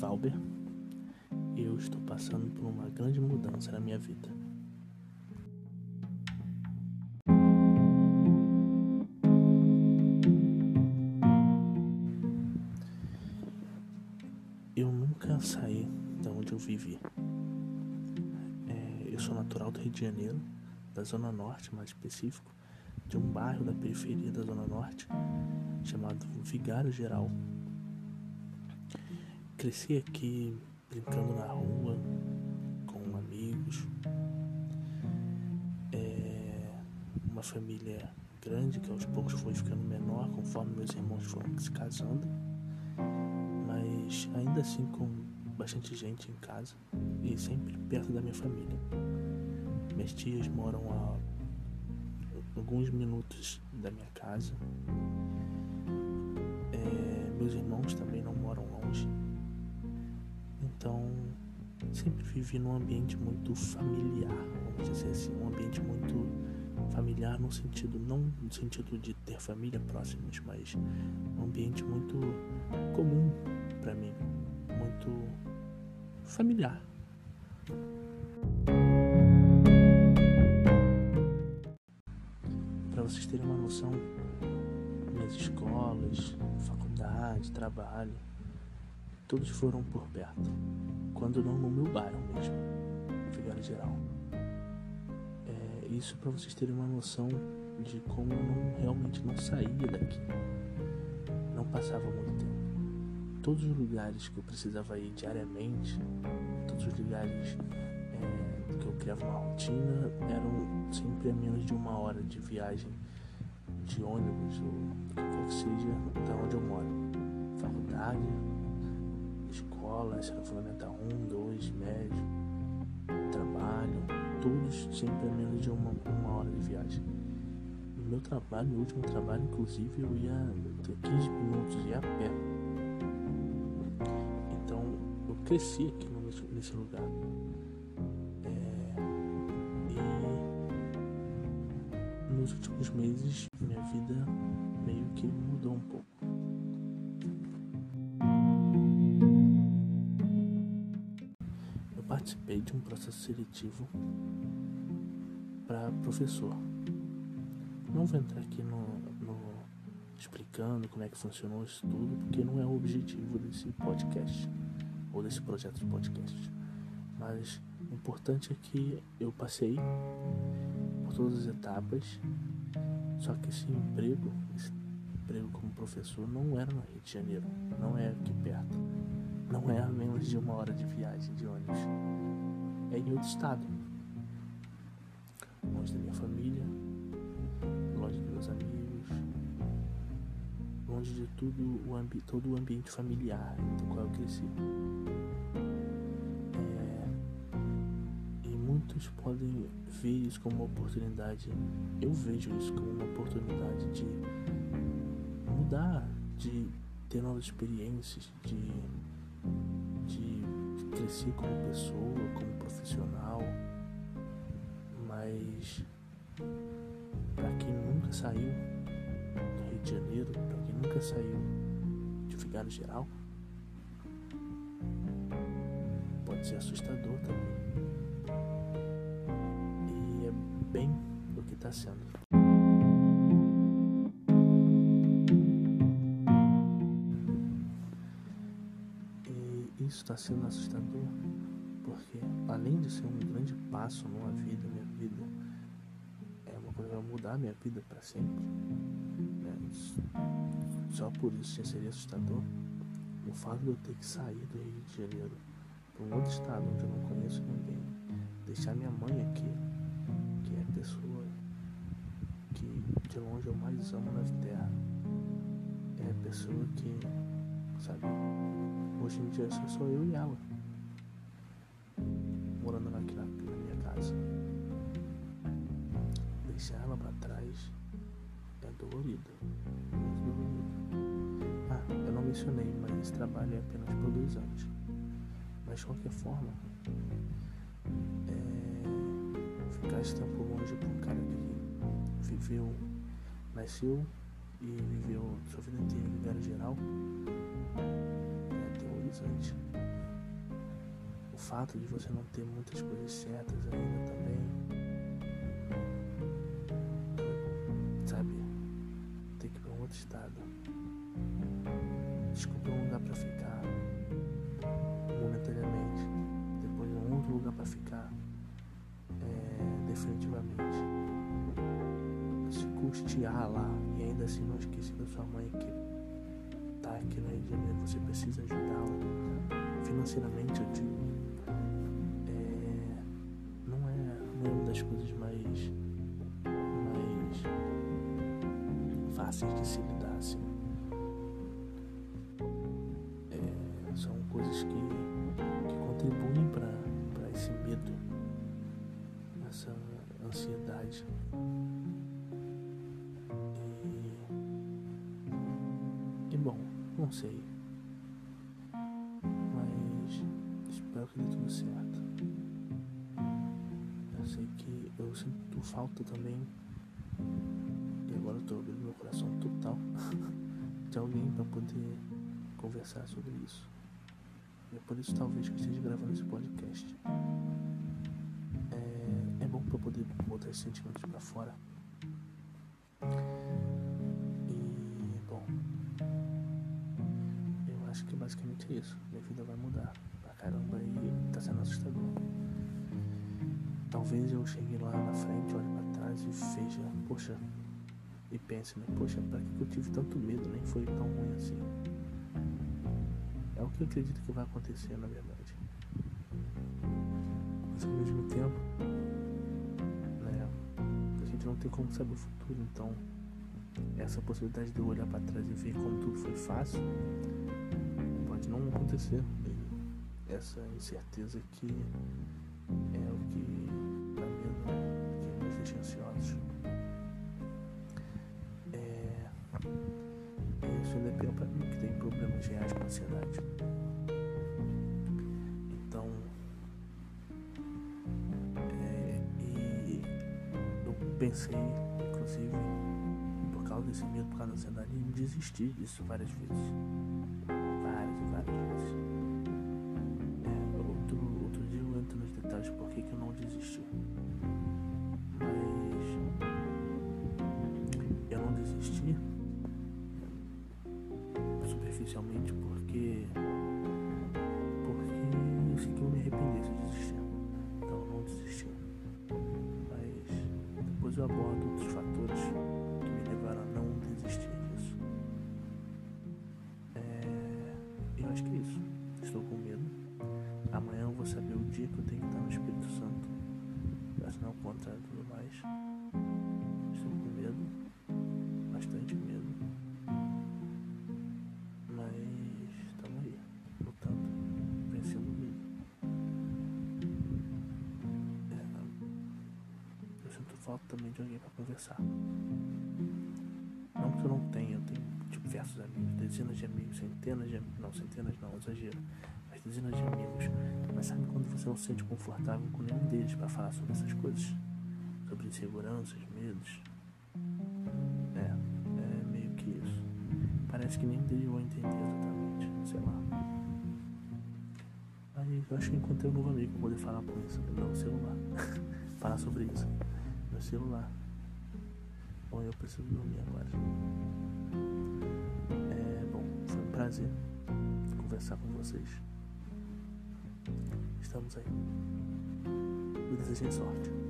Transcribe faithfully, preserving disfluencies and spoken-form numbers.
Valber, eu estou passando por uma grande mudança na minha vida. Eu nunca saí de onde eu vivi. É, eu sou natural do Rio de Janeiro, da Zona Norte, mais específico, de um bairro da periferia da Zona Norte, chamado Vigário Geral. Cresci aqui brincando na rua, com amigos, é uma família grande que aos poucos foi ficando menor conforme meus irmãos foram se casando, mas ainda assim com bastante gente em casa e sempre perto da minha família. Minhas tias moram a alguns minutos da minha casa, é, meus irmãos também não moram longe. Então, sempre vivi num ambiente muito familiar, vamos dizer assim, um ambiente muito familiar no sentido, não no sentido de ter família próximas, mas um ambiente muito comum para mim, muito familiar. Para vocês terem uma noção, minhas escolas, faculdade, trabalho, todos foram por perto, quando não no meu bairro mesmo, Vigário Geral. É, isso para vocês terem uma noção de como eu não, realmente não saía daqui. Não passava muito tempo. Todos os lugares que eu precisava ir diariamente, todos os lugares é, que eu criava uma rotina, eram sempre a menos de uma hora de viagem de ônibus ou o que seja da onde eu moro. Faculdade, escola, ensino fundamental um, dois, médio, trabalho, todos sempre a menos de uma, uma hora de viagem. No meu trabalho, no último trabalho, inclusive, eu ia ter quinze minutos e a pé. Então, eu cresci aqui no, nesse lugar. É, e nos últimos meses, minha vida meio que mudou um pouco. Participei de um processo seletivo para professor. Não vou entrar aqui no, no explicando como é que funcionou isso tudo, porque não é o objetivo desse podcast ou desse projeto de podcast. Mas o importante é que eu passei por todas as etapas, só que esse emprego, esse emprego como professor não era no Rio de Janeiro, não é aqui perto, não é a menos de uma hora de viagem de ônibus. É em outro estado, longe da minha família, longe dos meus amigos, longe de tudo o ambi- todo o ambiente familiar do qual eu cresci. É, e muitos podem ver isso como uma oportunidade. Eu vejo isso como uma oportunidade de mudar, de ter novas experiências, de de crescer como pessoa, como profissional, mas para quem nunca saiu do Rio de Janeiro, para quem nunca saiu de Vigário Geral, pode ser assustador também. E é bem o que está sendo. Isso está sendo assustador, porque além de ser um grande passo numa vida, minha vida é uma coisa que vai mudar a minha vida para sempre, né? Só por isso já seria assustador. O fato de eu ter que sair do Rio de Janeiro para um outro estado onde eu não conheço ninguém, deixar minha mãe aqui, que é a pessoa que de longe eu mais amo na terra, é a pessoa que, sabe, hoje em dia só sou eu e ela, morando aqui na, na minha casa. Deixar ela pra trás é dolorido, muito dolorido. Ah, eu não mencionei, mas esse trabalho é apenas por dois anos. Mas de qualquer forma, é, ficar esse tempo longe pra um cara que viveu, nasceu e viveu sua vida inteira em Vigário Geral é aterrorizante. O fato de você não ter muitas coisas certas ainda também, sabe, ter que ir para um outro estado, descobrir um lugar para ficar momentaneamente, depois um outro lugar para ficar é, definitivamente, se custear lá e ainda assim não esquecer da sua mãe que tá aqui no Rio de Janeiro, você precisa ajudá-la financeiramente, eu digo. É, não é uma das coisas mais mais fáceis de se lidar assim. São coisas que, que contribuem para esse medo, essa ansiedade. E, e bom, não sei, mas espero que dê tudo certo. Eu sei que eu sinto falta também, e agora eu estou abrindo meu coração total de alguém para poder conversar sobre isso. É por isso talvez que eu esteja gravando esse podcast. É, é bom para eu poder botar esses sentimentos para fora. E bom, eu acho que basicamente é isso. Minha vida vai mudar pra caramba e tá sendo assustador. Talvez eu chegue lá na frente, olhe pra trás e veja, poxa, e pense, né? Poxa, pra que eu tive tanto medo? Nem foi tão ruim assim. É o que eu acredito que vai acontecer, na verdade. Mas ao mesmo tempo, né, a gente não tem como saber o futuro, então essa possibilidade de eu olhar para trás e ver como tudo foi fácil pode não acontecer. E essa incerteza que é o que, pra mim, que nos deixa ansiosos. É... Isso ainda é pior pra mim, que tem problemas reais com ansiedade. Então, é, e eu pensei, inclusive, por causa desse medo, por causa da ansiedade, em desistir disso várias vezes. Várias e várias vezes. É, outro, outro dia eu entro nos detalhes por que eu não desisti. Mas eu não desisti Especialmente porque, porque eu sei que eu me arrependi se eu desistir, então eu não desisti, mas depois eu abordo outros fatores que me levaram a não desistir disso. É, eu acho que é isso, estou com medo, amanhã eu vou saber o dia que eu tenho que estar no Espírito Santo, para assinar o contrato e tudo mais, estou com medo, bastante medo. Falta também de alguém para conversar. Não que eu não tenha, eu tenho diversos amigos, dezenas de amigos, centenas de amigos, não, centenas não, exagero, mas dezenas de amigos. Mas sabe quando você não se sente confortável com nenhum deles para falar sobre essas coisas? Sobre inseguranças, medos? É, é meio que isso. Parece que nem dele vão entender exatamente, sei lá. Aí eu acho que encontrei um novo amigo para poder falar com isso, no celular. Falar sobre isso. Meu celular. Bom, eu preciso dormir agora. É, bom, foi um prazer conversar com vocês. Estamos aí. Me desejem sorte.